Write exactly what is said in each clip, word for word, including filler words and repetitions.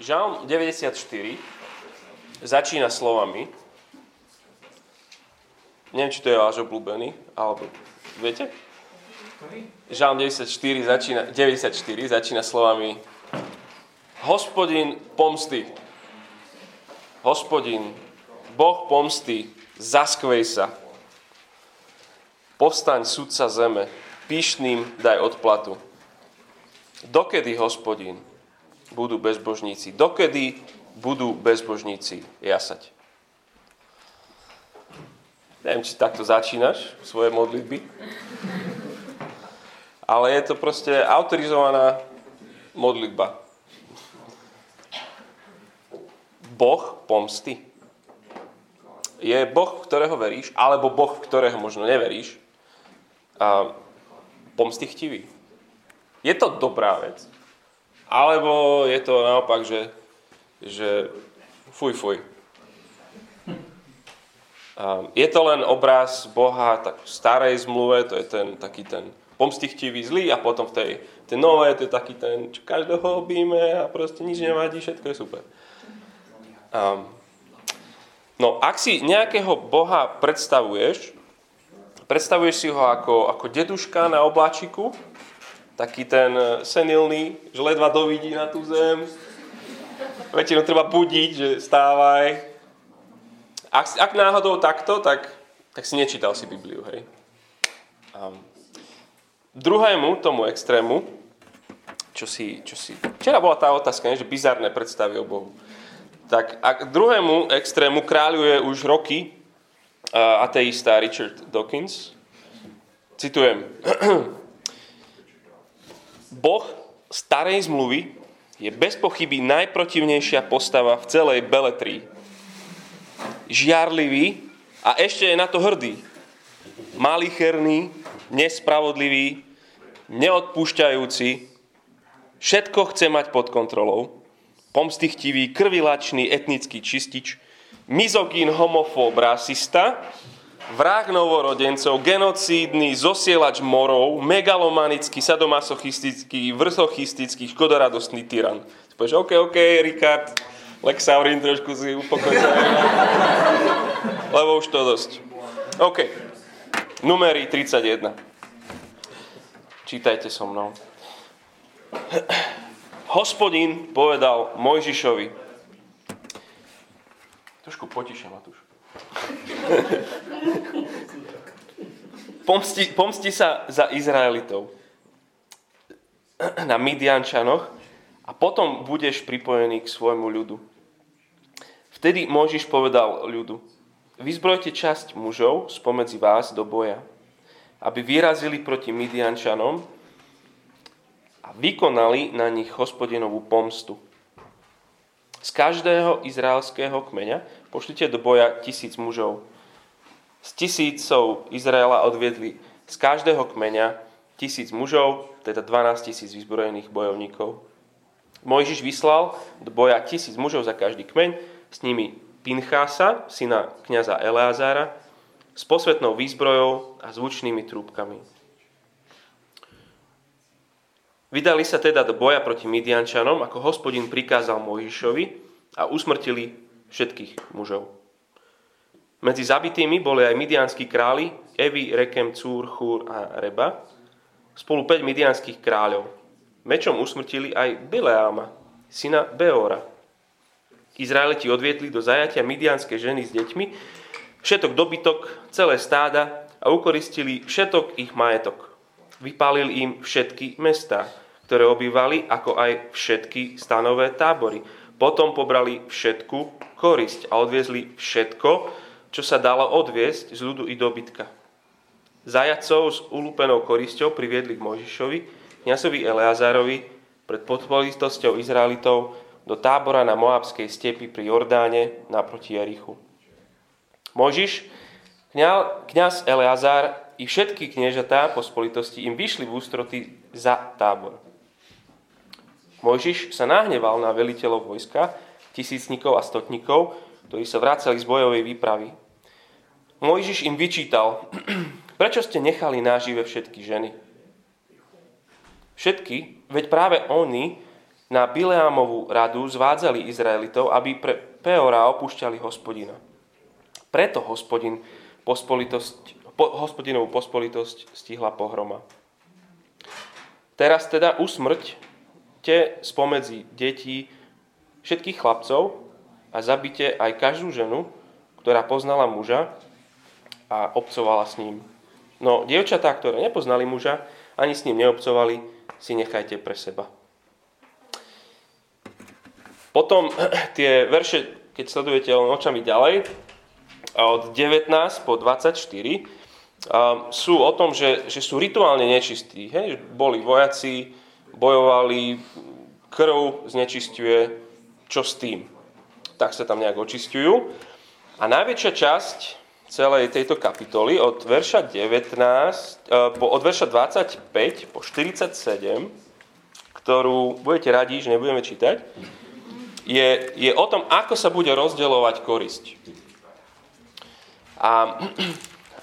Žalm deväťdesiatštyri začína slovami. Neviem, či to je váš obľúbený, alebo viete? Žalm deväťdesiatštyri začína, deväťdesiatštyri začína slovami: Hospodin pomsty. Hospodin, Boh pomsty, zaskvej sa. Povstaň, sudca zeme, pyšným daj odplatu. Dokedy, Hospodin, budú bezbožníci? Dokedy budú bezbožníci jasať? Neviem, či takto začínaš svoje modlitby. Ale je to proste autorizovaná modlitba. Boh pomsty. Je Boh, v ktorého veríš, alebo Boh, v ktorého možno neveríš, a pomstychtivý. Je to dobrá vec, alebo je to naopak, že, že fuj, fuj. A je to len obraz Boha tak v starej zmluve, to je ten taký ten pomstychtivý, zlý, a potom v tej, tej novej, to je taký ten, čo každého obíme a proste nič nevadí, všetko je super. Um, no, ak si nejakého Boha predstavuješ, predstavuješ si ho ako, ako deduška na obláčiku, taký ten senilný, že ledva dovidí na tú zem. Väčšinou treba budiť, že stávaj. Ak, ak náhodou takto, tak, tak si nečítal si Bibliu, hej. Um, druhému, tomu extrému, čo si, čo si... Včera bola tá otázka, ne, že bizarné predstavy o Bohu. Tak a k druhému extrému kráľuje už roky uh, ateista Richard Dawkins. Citujem. Boh starej zmluvy je bez pochyby najprotivnejšia postava v celej beletrii. Žiarlivý a ešte je na to hrdý. Malicherný, nespravodlivý, neodpúšťajúci. Všetko chce mať pod kontrolou. Pomstichtivý, krvilačný, etnický čistič, mizogín, homofób, rasista, vrah novorodencov, genocídny, zosielač morov, megalomanický, sadomasochistický, vrsochistický, škodoradostný tyran. Si povieš, OK, OK, Richard, Lexaurin trošku si upokojte. Lebo už to dosť. OK. Numeri tridsaťjeden. Čítajte so mnou. Hospodin povedal Mojžišovi. Trošku potišia, Matúš. pomsti, pomsti sa za Izraelitov na Midiančanoch a potom budeš pripojený k svojmu ľudu. Vtedy Mojžiš povedal ľudu: Vyzbrojte časť mužov spomedzi vás do boja, aby vyrazili proti Midiančanom a vykonali na nich Hospodinovú pomstu. Z každého izraelského kmeňa pošlite do boja tisíc mužov. Z tisícov Izraela odviedli z každého kmeňa tisíc mužov, teda dvanásť tisíc vyzbrojených bojovníkov. Mojžiš vyslal do boja tisíc mužov za každý kmeň, s nimi Pinchása, syna kňaza Eleázara, s posvetnou výzbrojou a zvučnými trúbkami. Vydali sa teda do boja proti Midiančanom, ako Hospodin prikázal Mojžišovi, a usmrtili všetkých mužov. Medzi zabitými boli aj midianskí králi Evi, Rekem, Cúr, Chúr a Reba, spolu päť midianských kráľov. Mečom usmrtili aj Bileáma, syna Peora. Izraeliti odvietli do zajatia midianské ženy s deťmi, všetok dobytok, celé stáda, a ukoristili všetok ich majetok. Vypálil im všetky mestá, ktoré obývali, ako aj všetky stanové tábory. Potom pobrali všetku korisť a odviezli všetko, čo sa dalo odviesť z ľudu i dobytka. Zajacov s ulúpenou korisťou priviedli k Mojžišovi, kňazovi Eleazárovi, pred podpolitosťou Izraelitov do tábora na Moabskej stepi pri Jordáne naproti Jerichu. Mojžiš, kňaz Eleazár i všetky kniežatá pospolitosti im vyšli v ústroti za tábor. Mojžiš sa nahneval na veliteľov vojska, tisícnikov a stotnikov, ktorí sa vracali z bojovej výpravy. Mojžiš im vyčítal: Prečo ste nechali nažive všetky ženy? Všetky, veď práve oni na Bileámovú radu zvádzali Izraelitov, aby pre Peora opúšťali Hospodina. Preto Hospodin pospolitosť, po, Hospodinovú pospolitosť stihla pohroma. Teraz teda usmrťte spomedzi detí všetkých chlapcov a zabite aj každú ženu, ktorá poznala muža a obcovala s ním. No dievčatá, ktoré nepoznali muža, ani s ním neobcovali, si nechajte pre seba. Potom tie verše, keď sledujete len očami ďalej, od devätnásteho po dvadsaťštyri, sú o tom, že, že sú rituálne nečistí. Hej? Boli vojaci, bojovali, krv znečisťuje, čo s tým? Tak sa tam nejak očisťujú. A najväčšia časť celej tejto kapitoly od verša, devätnásť, od verša dvadsaťpäť po štyridsaťsedem, ktorú budete radi, že nebudeme čítať, Je, je o tom, ako sa bude rozdeľovať korisť. A,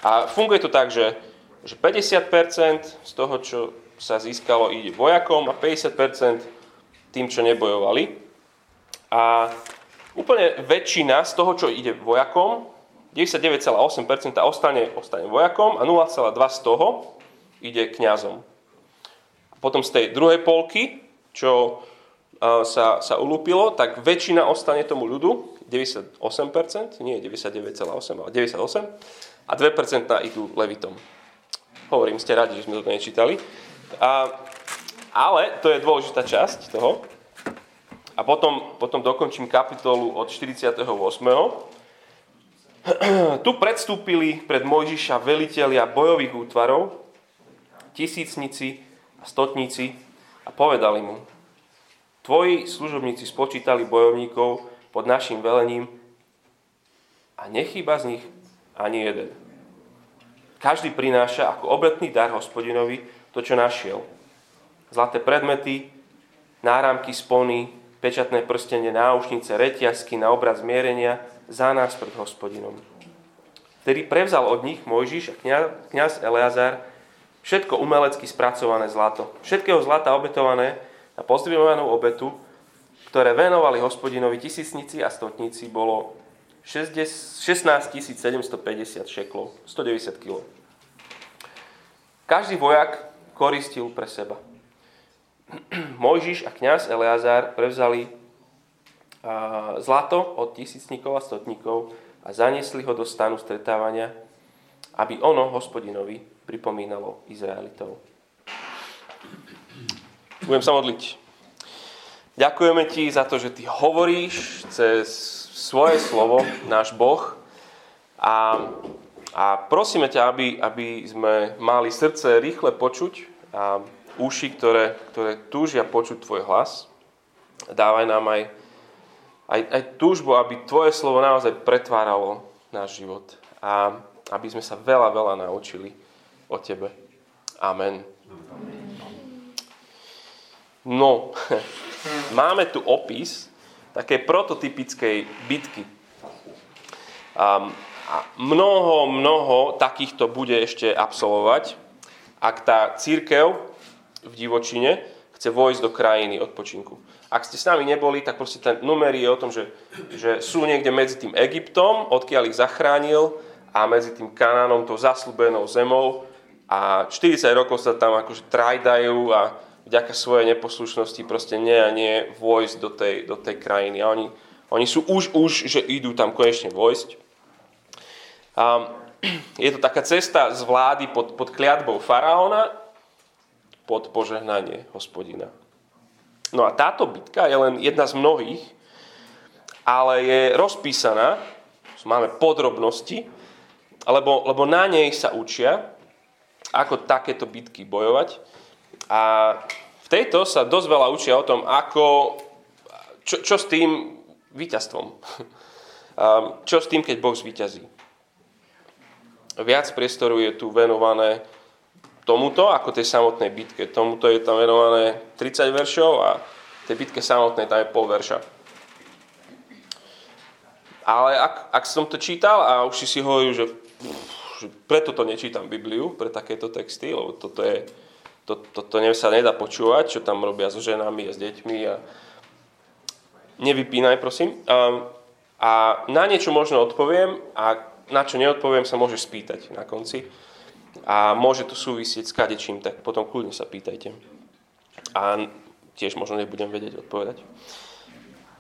a funguje to tak, že, že päťdesiat percent z toho, čo sa získalo, ide vojakom a päťdesiat percent tým, čo nebojovali. A úplne väčšina z toho, čo ide vojakom, deväťdesiatdeväť celá osem percent ostane, ostane vojakom a nula celá dva z toho ide kňazom. Potom z tej druhej polky, čo Sa, sa ulúpilo, tak väčšina ostane tomu ľudu, deväťdesiatosem percent, nie deväťdesiatdeväť celá osem, ale deväťdesiatosem, a dve percentá idú levitom. Hovorím, ste radi, že sme to nečítali. A, ale to je dôležitá časť toho. A potom, potom dokončím kapitolu od štyridsiateho ôsmeho Tu predstúpili pred Mojžiša velitelia bojových útvarov, tisícnici a stotníci a povedali mu: Tvoji služobníci spočítali bojovníkov pod našim velením a nechýba z nich ani jeden. Každý prináša ako obetný dar Hospodinovi to, čo našiel. Zlaté predmety, náramky, spony, pečatné prstenie, náušnice, reťazky na obraz zmierenia za nás pred Hospodinom. Vtedy prevzal od nich Mojžiš a kňaz Eleázar všetko umelecky spracované zlato. Všetkého zlata obetované na pozdvihovanú obetu, ktoré venovali Hospodinovi tisícnici a stotnici, bolo šestnásťtisíc sedemstopäťdesiat šeklov, stodeväťdesiat kilogramov. Každý vojak koristil pre seba. Mojžiš a kňaz Eleázar prevzali zlato od tisícnikov a stotníkov a zaniesli ho do stanu stretávania, aby ono Hospodinovi pripomínalo Izraelitov. Budem sa modliť. Ďakujeme ti za to, že ty hovoríš cez svoje slovo, náš Boh. A, a prosíme ťa, aby, aby sme mali srdce rýchle počuť a uši, ktoré, ktoré túžia počuť tvoj hlas. Dávaj nám aj, aj, aj túžbu, aby tvoje slovo naozaj pretváralo náš život. A aby sme sa veľa, veľa naučili o tebe. Amen. No, máme tu opis takej prototypickej bitky. Um, a mnoho, mnoho takýchto bude ešte absolvovať, ak tá cirkev v divočine chce vojsť do krajiny odpočinku. Ak ste s nami neboli, tak proste ten Numeri je o tom, že, že sú niekde medzi tým Egyptom, odkiaľ ich zachránil, a medzi tým Kanánom, tou zasľúbenou zemou, a štyridsať rokov sa tam akože trajdajú a vďaka svojej neposlušnosti proste nie a nie vojsť do tej, do tej krajiny. A oni, oni sú už, už, že idú tam konečne vojsť. A je to taká cesta z vlády pod, pod kliatbou faraóna, pod požehnanie Hospodina. No a táto bitka je len jedna z mnohých, ale je rozpísaná, máme podrobnosti, lebo, lebo na nej sa učia, ako takéto bitky bojovať. A v tejto sa dosť veľa učia o tom, ako, čo, čo s tým víťazstvom. Čo s tým, keď Boh zvíťazí. Viac priestoru je tu venované tomuto, ako tej samotnej bitke. Tomuto je tam venované tridsať veršov a tej bitke samotnej tam je pol verša. Ale ak, ak som to čítal a už si si hovoril, že, že preto to nečítam Bibliu, pre takéto texty, lebo toto je to, to, to sa nedá počúvať, čo tam robia so ženami a s deťmi. A... Nevypínaj, prosím. Um, a na niečo možno odpoviem a na čo neodpoviem sa môžeš spýtať na konci. A môže to súvisieť s kadečím, tak potom kľudne sa pýtajte. A tiež možno nebudem vedieť odpovedať.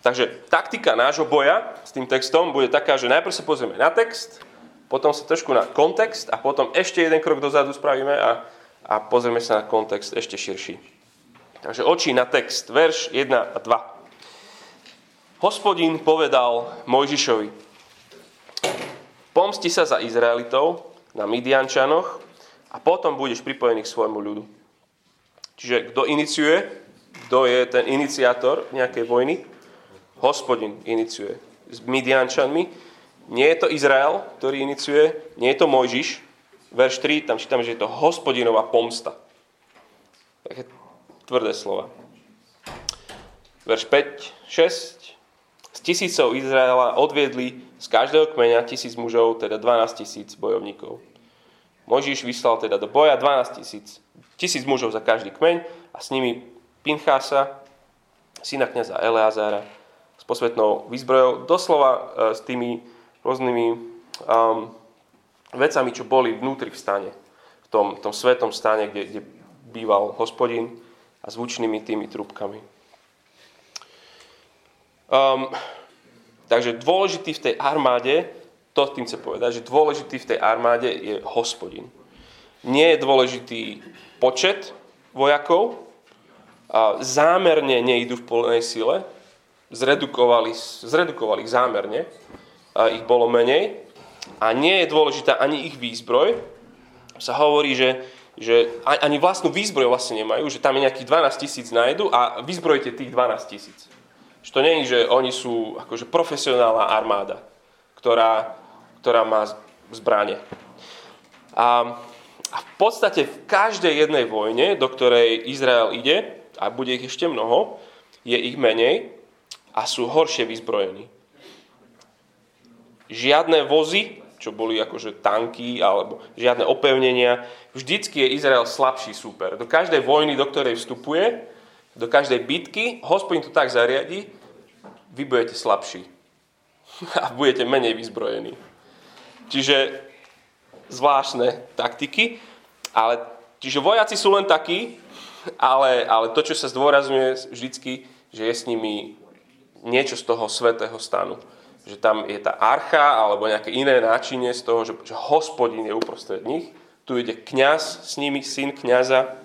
Takže taktika nášho boja s tým textom bude taká, že najprv sa pozrieme na text, potom sa trošku na kontext a potom ešte jeden krok dozadu spravíme a, a pozrieme sa na kontext ešte širší. Takže oči na text, verš jeden a dva. Hospodin povedal Mojžišovi: pomsti sa za Izraelitov na Midiančanoch a potom budeš pripojený k svojmu ľudu. Čiže kto iniciuje, kto je ten iniciátor nejakej vojny? Hospodin iniciuje s Midiančanmi. Nie je to Izrael, ktorý iniciuje, nie je to Mojžiš. Verš tri, tam čítame, že je to hospodinová pomsta. Také tvrdé slova. Verš päť, šesť. Z tisícov Izraela odviedli z každého kmeňa tisíc mužov, teda dvanásť tisíc bojovníkov. Mojžiš vyslal teda do boja dvanásť tisíc. Tisíc mužov za každý kmeň a s nimi Pinchása, syna kňaza Eleázara, s posvetnou výzbrojou, doslova e, s tými rôznymi um, vecami, čo boli vnútri v stane, v tom, tom svetom stane, kde, kde býval Hospodin a zvučnými tými trúbkami. Um, takže dôležitý v tej armáde, to tým chcem povedať, že dôležitý v tej armáde je Hospodin. Nie je dôležitý počet vojakov, a zámerne nejdú v plnej sile, Zredukovali, zredukovali ich zámerne, ich bolo menej a nie je dôležitá ani ich výzbroj. Sa hovorí, že, že ani vlastnú výzbroj vlastne nemajú, že tam je nejakých dvanásť tisíc nájdu a vyzbrojite tých dvanásť tisíc. Že to nie je, že oni sú akože profesionálna armáda, ktorá, ktorá má zbrane. A, a v podstate v každej jednej vojne, do ktorej Izrael ide, a bude ich ešte mnoho, je ich menej, a sú horšie vyzbrojení. Žiadne vozy, čo boli akože tanky, alebo žiadne opevnenia. Vždycky je Izrael slabší súper. Do každej vojny, do ktorej vstupuje, do každej bitky, Hospodin to tak zariadi, vy budete slabší. A budete menej vyzbrojení. Čiže zvláštne taktiky. Ale, čiže vojaci sú len takí, ale, ale to, čo sa zdôrazňuje vždycky, že je s nimi niečo z toho svätého stanu. Že tam je tá archa alebo nejaké iné náčinie z toho, že, že Hospodin je uprostred nich. Tu ide kňaz s nimi, syn kňaza.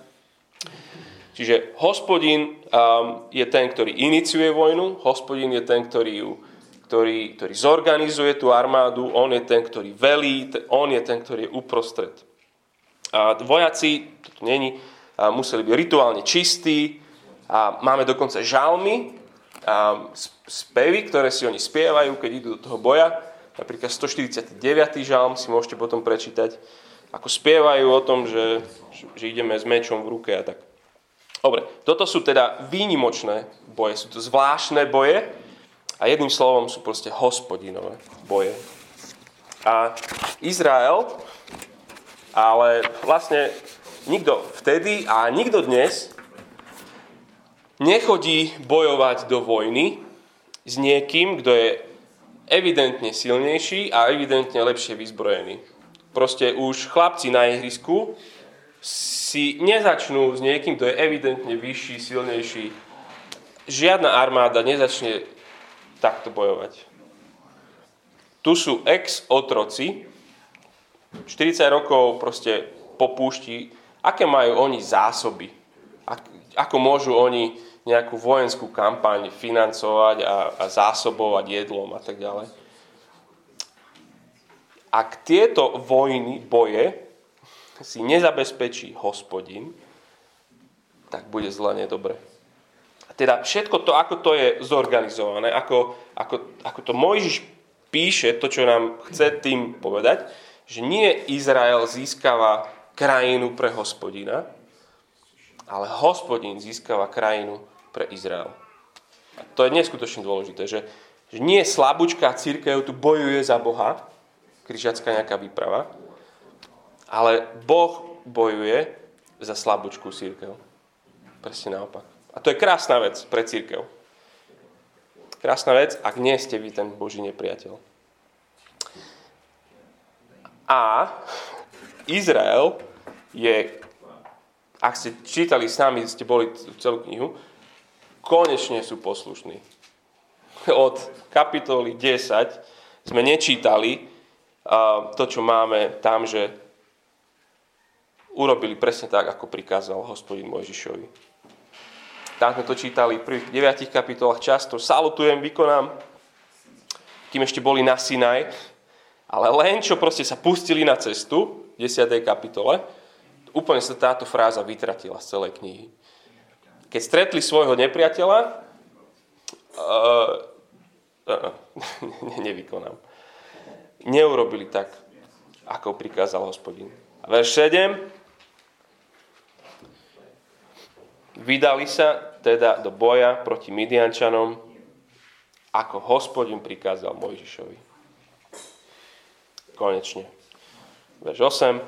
Čiže Hospodin um, je ten, ktorý iniciuje vojnu. Hospodin je ten, ktorý, ju, ktorý, ktorý zorganizuje tú armádu. On je ten, ktorý velí. On je ten, ktorý je uprostred. A vojaci, toto není, museli byť rituálne čistí. A máme dokonca žalmy, a spevy, ktoré si oni spievajú, keď idú do toho boja. Napríklad stoštyridsiaty deviaty žalm si môžete potom prečítať, ako spievajú o tom, že, že ideme s mečom v ruke a tak. Dobre, toto sú teda výnimočné boje, sú to zvláštne boje a jedným slovom sú proste hospodinové boje. A Izrael, ale vlastne nikto vtedy a nikto dnes nechodí bojovať do vojny s niekým, kto je evidentne silnejší a evidentne lepšie vyzbrojený. Proste už chlapci na ihrisku si nezačnú s niekým, kto je evidentne vyšší, silnejší. Žiadna armáda nezačne takto bojovať. Tu sú ex-otroci, štyridsať rokov proste po púšti. Aké majú oni zásoby? Ako môžu oni nejakú vojenskú kampaň financovať a, a zásobovať jedlom a tak ďalej. Ak tieto vojny, boje si nezabezpečí Hospodin, tak bude zle nedobre. Teda všetko to, ako to je zorganizované, ako, ako, ako to Mojžiš píše, to, čo nám chce tým povedať, že nie Izrael získava krajinu pre Hospodina, ale Hospodin získava krajinu pre Izrael. A to je neskutočne dôležité, že, že nie slabúčka cirkev tu bojuje za Boha, križiacká nejaká výprava, ale Boh bojuje za slabúčkú cirkev. Presne naopak. A to je krásna vec pre cirkev. Krásna vec, ak nie ste vy ten Boží nepriateľ. A Izrael je, ak ste čítali s nami, ste boli celú knihu, konečne sú poslušní. Od kapitoly desať sme nečítali to, čo máme tam, že urobili presne tak, ako prikázal Hospodin Mojžišovi. Tam sme to čítali v prvých deviatich kapitolách často. Salutujem, vykonám, kým ešte boli na Sinaj. Ale len čo proste sa pustili na cestu v desiatej kapitole, úplne sa táto fráza vytratila z celej knihy. Keď stretli svojho nepriateľa, uh, uh, ne, nevykonám. Neurobili tak, ako prikázal Hospodin. A verš sedem. Vydali sa teda do boja proti Midiančanom, ako Hospodin prikázal Mojžišovi. Konečne. Verš osem.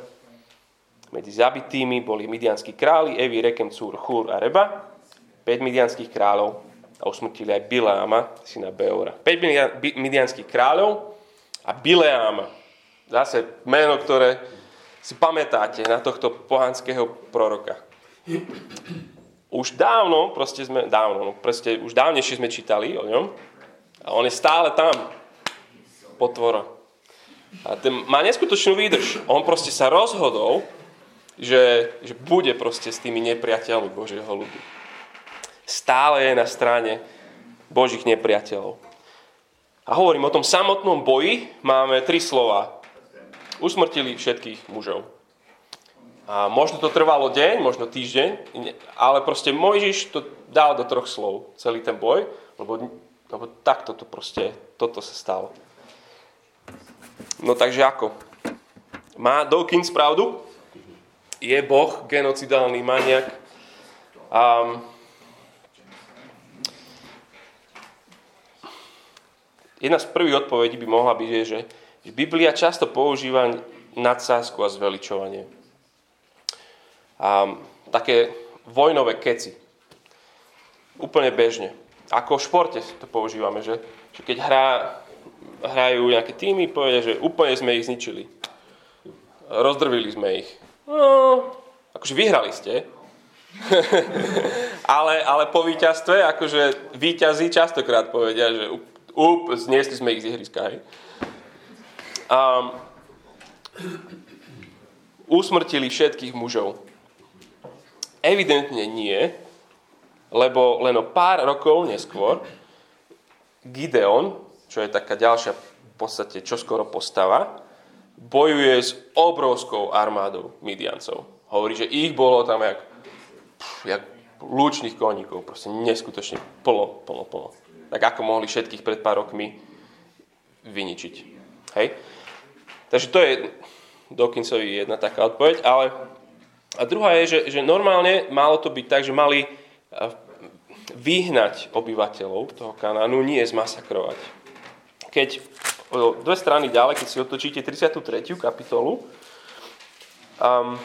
Medzi zabitými boli midianskí králi Evi, Rekem, Cúr, Chúr a Reba. päť midianských kráľov a usmrtili aj Bileáma, syna Peora. päť midianských kráľov a Bileáma. Zase meno, ktoré si pamätáte na tohto pohanského proroka. Už dávno, proste sme, dávno, no proste už dávnejšie sme čítali o ňom a on je stále tam. Potvora. A ten má neskutočnú výdrž. On proste sa rozhodol, že, že bude proste s tými nepriateľmi Božieho ľudu. Stále je na strane Božích nepriateľov. A hovorím o tom samotnom boji. Máme tri slova. Usmrtili všetkých mužov. A možno to trvalo deň, možno týždeň, ale proste Mojžiš to dal do troch slov. Celý ten boj, lebo, lebo takto to proste, toto sa stalo. No takže ako? Má Dawkins pravdu? Je Boh genocidálny maniak? Um, jedna z prvých odpovedí by mohla byť, že, že Biblia často používa nadsázku a zveličovanie. Um, také vojnové keci. Úplne bežne. Ako v športe to používame, že, že keď hrá... hrajú nejaké týmy, povedia, že úplne sme ich zničili. Rozdrvili sme ich. No, akože vyhrali ste. ale, ale po víťazstve, akože víťazí častokrát povedia, že up, up, zniesli sme ich z ihriska. Um, usmrtili všetkých mužov. Evidentne nie, lebo len o pár rokov neskôr Gideon, čo je taká ďalšia v podstate čoskoro postava, bojuje s obrovskou armádou Midiancov. Hovorí, že ich bolo tam jak, jak lúčných koníkov, proste neskutočne plno, plno, plno. Tak ako mohli všetkých pred pár rokmi vyničiť. Hej? Takže to je Dawkinsovi jedna taká odpoveď, ale a druhá je, že, že normálne malo to byť tak, že mali vyhnať obyvateľov toho Kanánu, nie zmasakrovať. Keď dve strany ďalej, keď si otočíte tridsiatu tretiu kapitolu, um,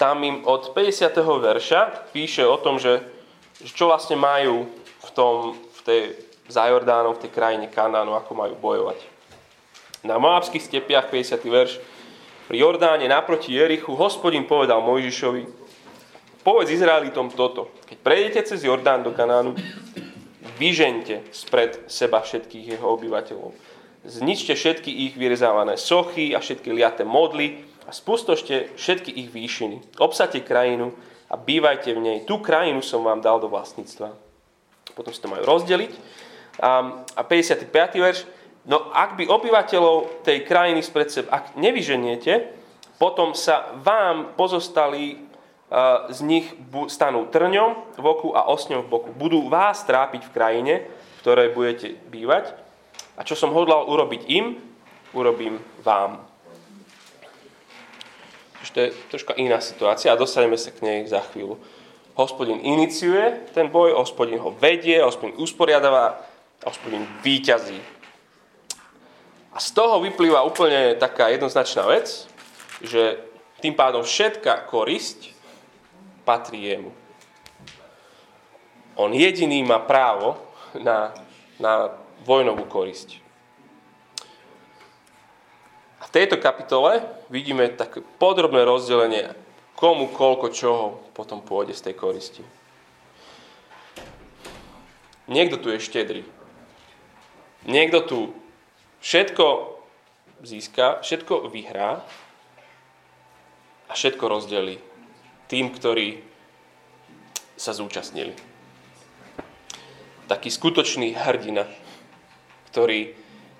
tam im od päťdesiateho verša píše o tom, že, že čo vlastne majú v tom, v tej za Jordánom, v tej krajine Kanánu, ako majú bojovať. Na Moabských stepiach, päťdesiaty verš, pri Jordáne naproti Jerichu Hospodin povedal Mojžišovi: povedz Izraelitom toto, keď prejdete cez Jordán do Kanánu, vyžeňte spred seba všetkých jeho obyvateľov. Zničte všetky ich vyrezávané sochy a všetky liate modly a spustošte všetky ich výšiny. Obsadte krajinu a bývajte v nej. Tú krajinu som vám dal do vlastníctva. Potom si to majú rozdeliť. A päťdesiaty piaty verš. No ak by obyvateľov tej krajiny spred seba, ak nevyženiete, potom sa vám pozostali z nich stanú trňom v oku a osňom v boku. Budú vás trápiť v krajine, v ktorej budete bývať. A čo som hodlal urobiť im, urobím vám. To je troška iná situácia a dostaneme sa k nej za chvíľu. Hospodin iniciuje ten boj, Hospodin ho vedie, Hospodin usporiadáva, Hospodin víťazí. A z toho vyplýva úplne taká jednoznačná vec, že Tým pádom všetká korisť patrí jemu. On jediný má právo na, na vojnovú korisť. A v tejto kapitole vidíme také podrobné rozdelenie, komu, koľko, čoho potom pôjde z tej koristi. Niekto tu je štedrý. Niekto tu všetko získa, všetko vyhrá a všetko rozdelí tým, ktorí sa zúčastnili. Taký skutočný hrdina, ktorý,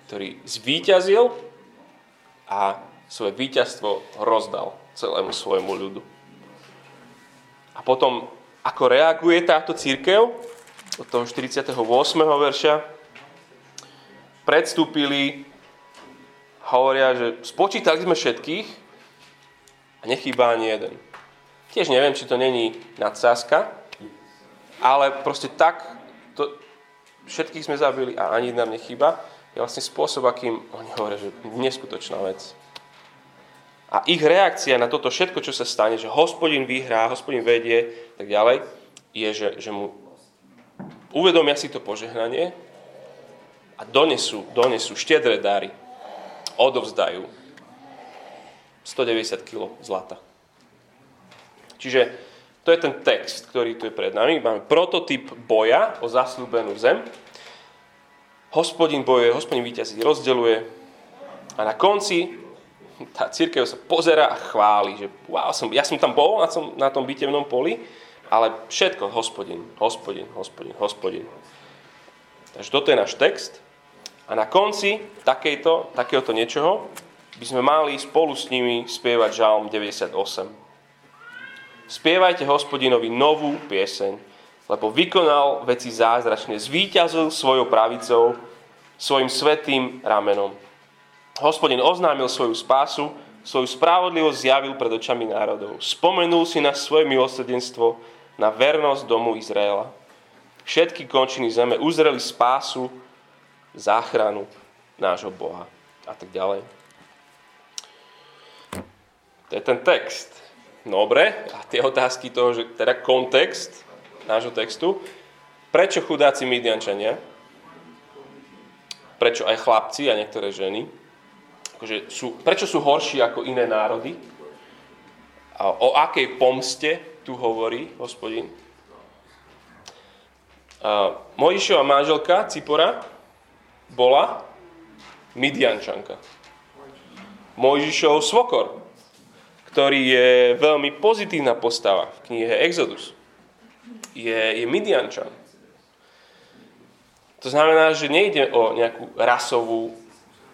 ktorý zvíťazil a svoje víťazstvo rozdal celému svojemu ľudu. A potom, ako reaguje táto cirkev? Od toho štyridsiateho ôsmeho verša predstúpili, hovoria, že spočítali sme všetkých a nechýba ani jeden. Tiež neviem, či to není nadsázka, ale proste tak, to, všetkých sme zabili a ani nám nechýba, je vlastne spôsob, akým oni hovoria, že neskutočná vec. A ich reakcia na toto všetko, čo sa stane, že Hospodin vyhrá, Hospodin vedie, tak ďalej, je, že, že mu uvedomia si to požehnanie a donesú, donesú štedré dary. Odovzdajú stodeväťdesiat kilogramov zlata. Čiže to je ten text, ktorý tu je pred nami. Máme prototyp boja o zasľúbenú zem. Hospodin bojuje, Hospodin víťazí, rozdeľuje. A na konci tá cirkev sa pozerá a chváli, že wow, som, ja som tam bol na tom, na tom bitevnom poli. Ale všetko, Hospodin, Hospodin, Hospodin, Hospodin. Takže toto je náš text. A na konci takejto, takéhoto niečoho by sme mali spolu s nimi spievať Žalm deväťdesiatosem. Spievajte Hospodinovi novú pieseň, lebo vykonal veci zázračne. Zvíťazil svojou pravicou, svojim svätým ramenom. Hospodin oznámil svoju spásu, svoju spravodlivosť zjavil pred očami národov. Spomenul si na svoje milosrdenstvo, na vernosť domu Izraela. Všetky končiny zeme uzreli spásu, záchranu nášho Boha. A tak ďalej. To je ten text. Dobre, a tie otázky toho, že teda kontext nášho textu. Prečo chudáci Midiančania? Prečo aj chlapci a niektoré ženy? Akože sú, prečo sú horší ako iné národy? A o akej pomste tu hovorí Hospodin? A Mojžišova manželka Cipora bola Midiančanka. Mojžišov svokor, ktorý je veľmi pozitívna postava v knihe Exodus, je, je Midiančan. To znamená, že nejde o nejakú rasovú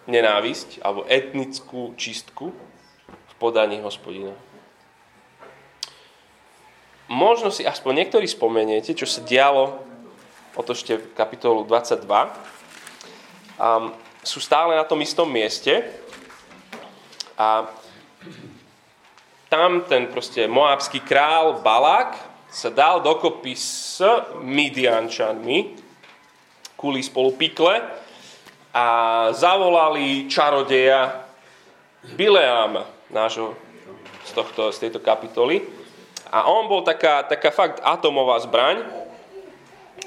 nenávisť alebo etnickú čistku v podaní Hospodina. Možno si aspoň niektorí spomeniete, čo sa dialo, otočte v kapitolu dvadsaťdva. Um, sú stále na tom istom mieste a tam ten proste moábsky král Balák sa dal dokopy s Midiančanmi kvôli spolu pikle a zavolali čarodeja Bileáma, nášho z, tohto, z tejto kapitoly. A on bol taká, taká fakt atomová zbraň.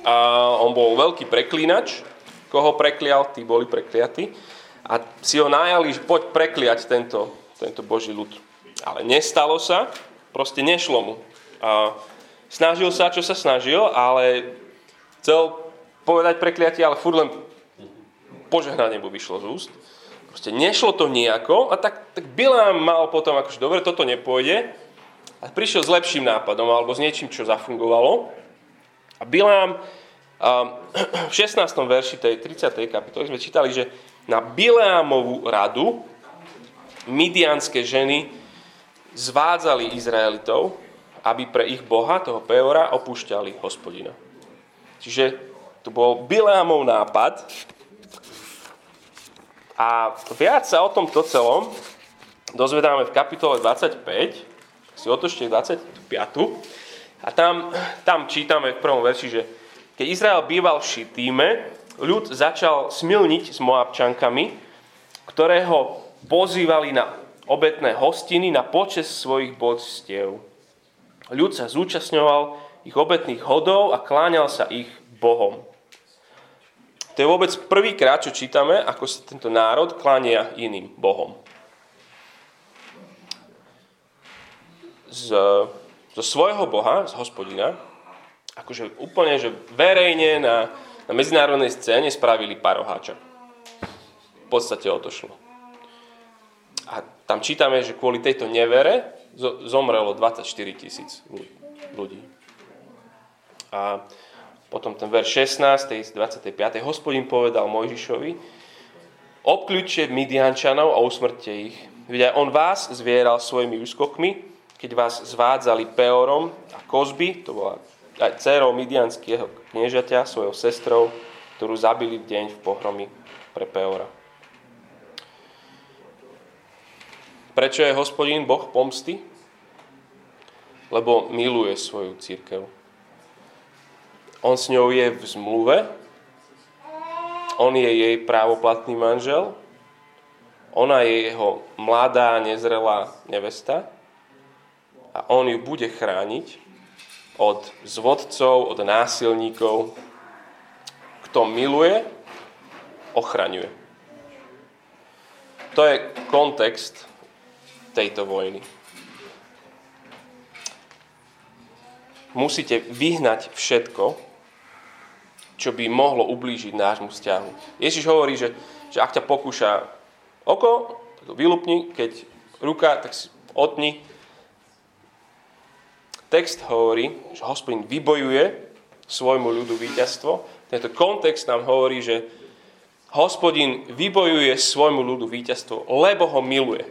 A on bol veľký preklínač. Koho preklial, tí boli prekliatí. A si ho najali, že poď prekliať tento, tento Boží ľud. Ale nestalo sa, proste nešlo mu. A snažil sa, čo sa snažil, ale chcel povedať prekliatie, ale furt len požehnanie mu vyšlo z úst. Proste nešlo to nejako a tak, tak Bileám mal potom, akože dobre, toto nepôjde a prišiel s lepším nápadom alebo s niečím, čo zafungovalo. A Bileám v šestnástom verši tej tridsiatej kapitoly sme čítali, že na Bileámovú radu midianské ženy zvádzali Izraelitov, aby pre ich boha, toho Peora, opúšťali Hospodina. Čiže to bol Bileámov nápad. A viac sa o tomto celom dozvedáme v kapitole dvadsaťpäť, si otočte dvadsaťpäť. A tam, tam čítame v prvom verši, že keď Izrael býval v Šitíme, ľud začal smilniť s Moabčankami, ktoré ho pozývali na obetné hostiny na počesť svojich božstiev. Ľud sa zúčastňoval ich obetných hodov a kláňal sa ich Bohom. To je vôbec prvýkrát, čo čítame, ako sa tento národ klánia iným Bohom. Z, zo svojho Boha, z Hospodina, akože úplne, že verejne na, na medzinárodnej scéne spravili paroháča. V podstate o to šlo. A tam čítame, že kvôli tejto nevere zomrelo dvadsaťštyri tisíc ľudí. A potom ten verš šestnásť z dvadsiateho piateho Hospodin povedal Mojžišovi: obkľúčte Midiančanov a usmrťte ich. Veď aj on vás zvieral svojimi úskokmi, keď vás zvádzali Peorom a Kozby, to bola aj dcerou midianského kniežaťa, svojou sestrou, ktorú zabili v deň v pohromi pre Peora. Prečo je Hospodin Boh pomsty? Lebo miluje svoju cirkev. On s ňou je v zmluve, on je jej právoplatný manžel, ona je jeho mladá, nezrelá nevesta a on ju bude chrániť od zvodcov, od násilníkov. Kto miluje, ochraňuje. To je kontext tejto vojny. Musíte vyhnať všetko, čo by mohlo ublížiť nášmu vzťahu. Ježiš hovorí, že, že ak ťa pokúša oko, tak ho vylupni, keď ruka, tak si otni. Text hovorí, že Hospodin vybojuje svojmu ľudu víťazstvo. Tento kontext nám hovorí, že Hospodin vybojuje svojmu ľudu víťazstvo, lebo ho miluje.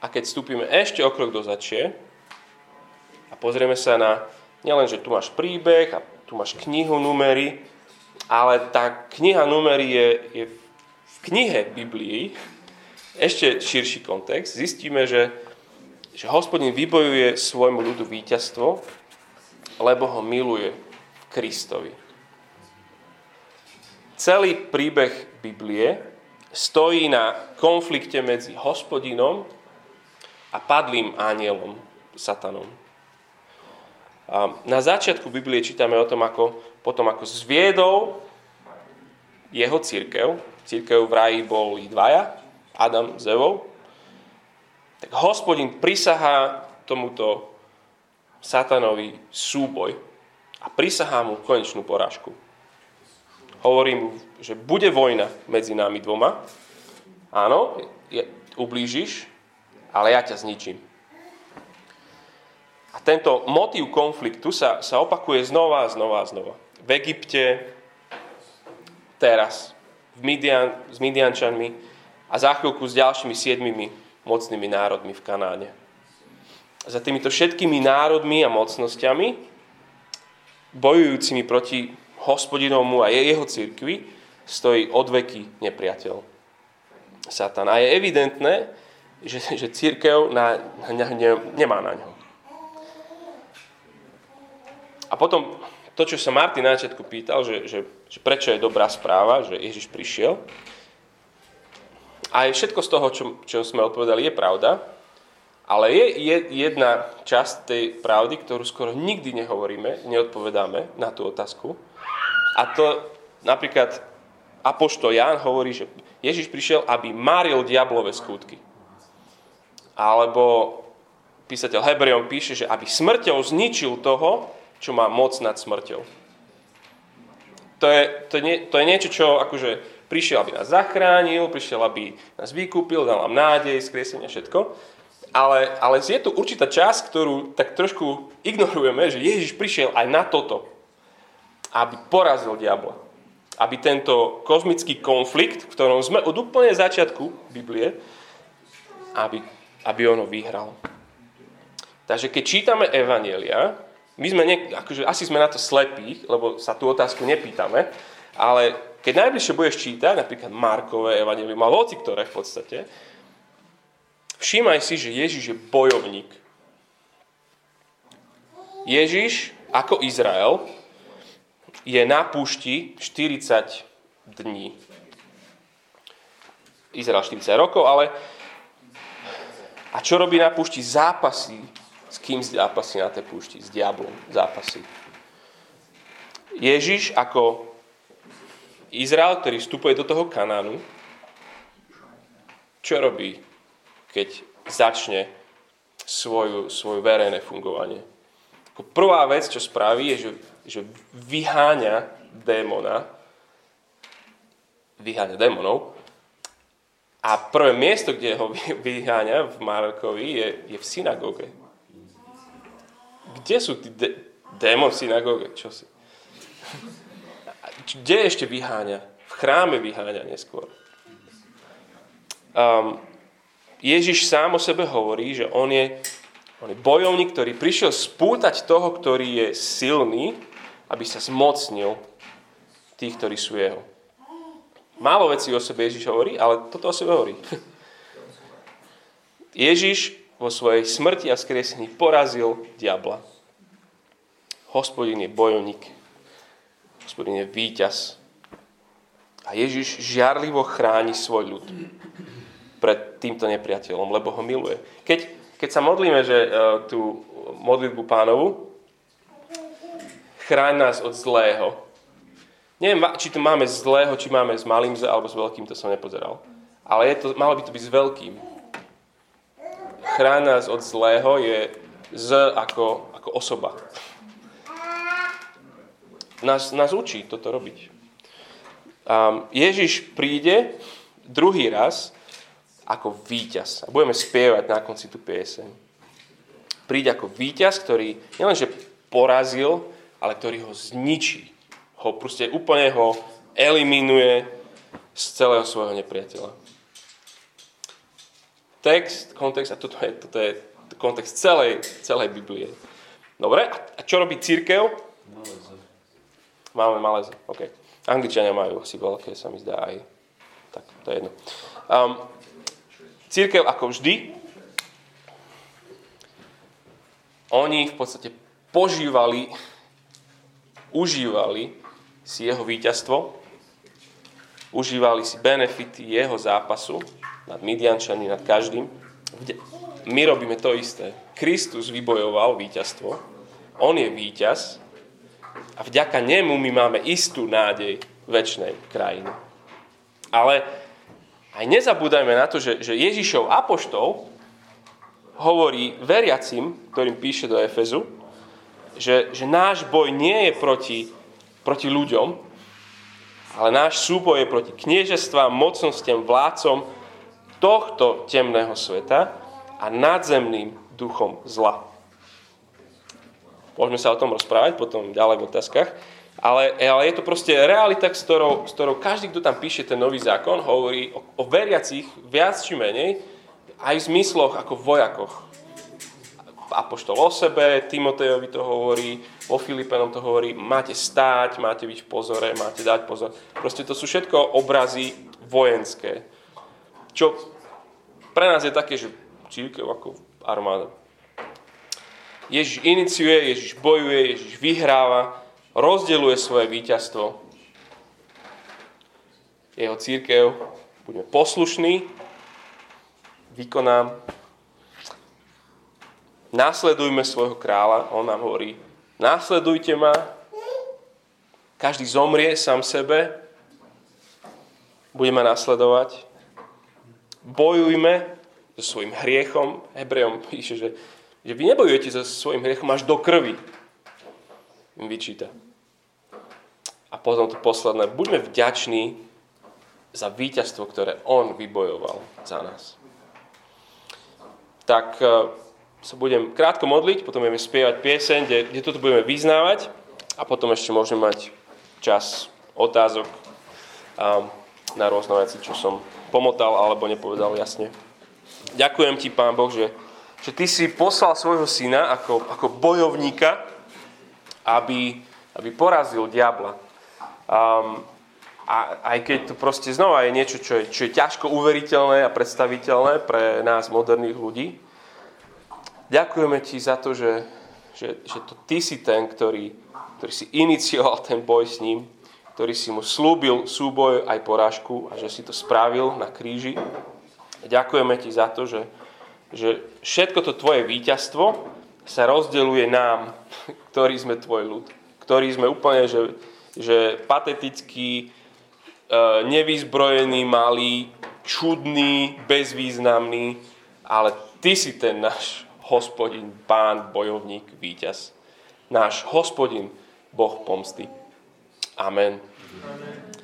A keď vstúpime ešte o krok do začie a pozrieme sa na nielen, že tu máš príbeh a tu máš knihu Numeri, ale tá kniha Numeri je, je v knihe Biblii ešte širší kontext. Zistíme, že, že Hospodin vybojuje svojmu ľudu víťazstvo, lebo ho miluje v Kristovi. Celý príbeh Biblie stojí na konflikte medzi Hospodinom a padlým anielom, satanom. Na začiatku Biblie čítame o tom, ako potom ako zviedol jeho cirkev. Cirkev v raji boli dvaja, Adam s Evou. Tak Hospodin prisahá tomuto satanovi súboj a prisahá mu konečnú porážku. Hovorí mu, že bude vojna medzi nami dvoma. Áno, je, ublížiš, ale ja ťa zničím. A tento motív konfliktu sa, sa opakuje znova a znova a znova. V Egypte, teraz, v Midian, s Midiančanmi a za chvíľku s ďalšími siedmimi mocnými národmi v Kanáne. Za týmito všetkými národmi a mocnosťami, bojujúcimi proti Hospodinomu a jeho cirkvi, stojí odveký nepriateľ, Satan. A je evidentné, že, že cirkev na, ne, ne, nemá na ňo. A potom to, čo sa Martin na začiatku pýtal, že, že, že prečo je dobrá správa, že Ježiš prišiel. A všetko z toho, čo, čo sme odpovedali, je pravda. Ale je, je jedna časť tej pravdy, ktorú skoro nikdy nehovoríme, neodpovedáme na tú otázku. A to napríklad apoštol Ján hovorí, že Ježiš prišiel, aby maril diablové skutky. Alebo písateľ Hebrejom píše, že aby smrťou zničil toho, čo má moc nad smrťou. To je, to je, to je niečo, čo akože prišiel, aby nás zachránil, prišiel, aby nás vykúpil, dal nám nádej, skriesenie, všetko. Ale, ale je tu určitá časť, ktorú tak trošku ignorujeme, že Ježiš prišiel aj na toto, aby porazil diabla. Aby tento kozmický konflikt, v ktorom sme od úplne začiatku Biblie, aby, aby ono vyhral. Takže keď čítame evanjelia, my sme, nie, akože asi sme na to slepí, lebo sa tú otázku nepýtame, ale keď najbližšie budeš čítať, napríklad Markové evanjelium, alebo hoci ktoré v podstate, všímaj si, že Ježiš je bojovník. Ježiš, ako Izrael, je na púšti štyridsať dní. Izrael štyridsať rokov, ale a čo robí na púšti? Zápasy. S kým zápasy na tej púšti? S diablom zápasy. Ježiš ako Izrael, ktorý vstupuje do toho Kanánu, čo robí, keď začne svoju, svoju verejné fungovanie? Prvá vec, čo spraví, je, že, že vyháňa démona, vyháňa démonov, a prvé miesto, kde ho vyháňa v Markovi, je, je v synagóge. Kde sú tí de- démon v synagóge? Čo si? Kde ešte vyháňa? V chráme vyháňa neskôr. Um, Ježiš sám o sebe hovorí, že on je, on je bojovník, ktorý prišiel spútať toho, ktorý je silný, aby sa zmocnil tých, ktorí sú jeho. Málo vecí o sebe Ježiš hovorí, ale toto o sebe hovorí. Ježiš vo svojej smrti a vzkriesení porazil diabla. Hospodin je bojovník. Hospodin je víťaz. A Ježiš žiarlivo chráni svoj ľud pred týmto nepriateľom, lebo ho miluje. Keď, keď sa modlíme, že uh, tú modlitbu Pánovu, chráň nás od zlého. Neviem, či to máme z zlého, či máme s malým z, alebo s veľkým, to som nepozeral. Ale je to, malo by to byť s veľkým. Chráň nás od zlého je z ako, ako osoba. Nás, nás učí toto robiť. Um, Ježiš príde druhý raz ako víťaz. A budeme spievať na konci tú pieseň. Príde ako víťaz, ktorý nielenže porazil, ale ktorý ho zničí. Ho proste úplne ho eliminuje z celého svojho nepriateľa. Text, kontext, a toto je, toto je kontext celej, celej Biblie. Dobre, a čo robí cirkev? Maléze. Máme Maléze, okej. Okay. Angličania majú asi veľké, sa mi zdá aj. Tak, to je jedno. Um, Cirkev ako vždy, oni v podstate požívali, užívali si jeho víťazstvo, užívali si benefity jeho zápasu nad Midiančanmi, nad každým. My robíme to isté. Kristus vybojoval víťazstvo, on je víťaz, a vďaka nemu my máme istú nádej večnej krajiny. Ale aj nezabúdajme na to, že, že Ježišov apoštol hovorí veriacim, ktorým píše do Efezu, že, že náš boj nie je proti, proti ľuďom, ale náš súboj je proti kniežestvám, mocnostiam, vládcom tohto temného sveta a nadzemným duchom zla. Môžeme sa o tom rozprávať potom ďalej v otázkach, ale, ale je to proste realita, s ktorou, s ktorou každý, kto tam píše ten nový zákon, hovorí o, o veriacich viac či menej, aj v zmysloch ako v vojakoch. Apoštol o sebe, Timotejovi to hovorí, o Filipenom to hovorí, máte stáť, máte byť v pozore, máte dať pozor. Proste to sú všetko obrazy vojenské. Čo pre nás je také, že církev ako armáda. Ježiš iniciuje, Ježiš bojuje, Ježiš vyhráva, rozdeľuje svoje víťazstvo. Jeho cirkev, buďme poslušní, vykonám, následujme svojho kráľa, on nám hovorí, následujte ma, každý zomrie sám sebe, budeme následovať, bojujme so svojím hriechom, Hebrejom píše, že že vy nebojujete za svojim hriechom až do krvi. Im vyčíta. A potom to posledné. Buďme vďační za víťazstvo, ktoré on vybojoval za nás. Tak sa budem krátko modliť, potom budeme spievať pieseň, kde, kde toto budeme vyznávať a potom ešte môžeme mať čas otázok um, na rôzne veci, čo som pomotal alebo nepovedal jasne. Ďakujem ti, Pán Boh, že že ty si poslal svojho syna ako, ako bojovníka, aby, aby porazil diabla. Um, a aj keď to proste znova je niečo, čo je, čo je ťažko uveriteľné a predstaviteľné pre nás, moderných ľudí, ďakujeme ti za to, že, že, že to ty si ten, ktorý, ktorý si inicioval ten boj s ním, ktorý si mu slúbil súboj aj porážku a že si to spravil na kríži. Ďakujeme ti za to, že, že všetko to tvoje víťazstvo sa rozdeľuje nám, ktorí sme tvoj ľud. Ktorí sme úplne že, že patetickí, nevyzbrojení, malí, čudní, bezvýznamní, ale ty si ten náš Hospodin, Pán, bojovník, víťaz. Náš Hospodin, Boh pomsty. Amen. Amen.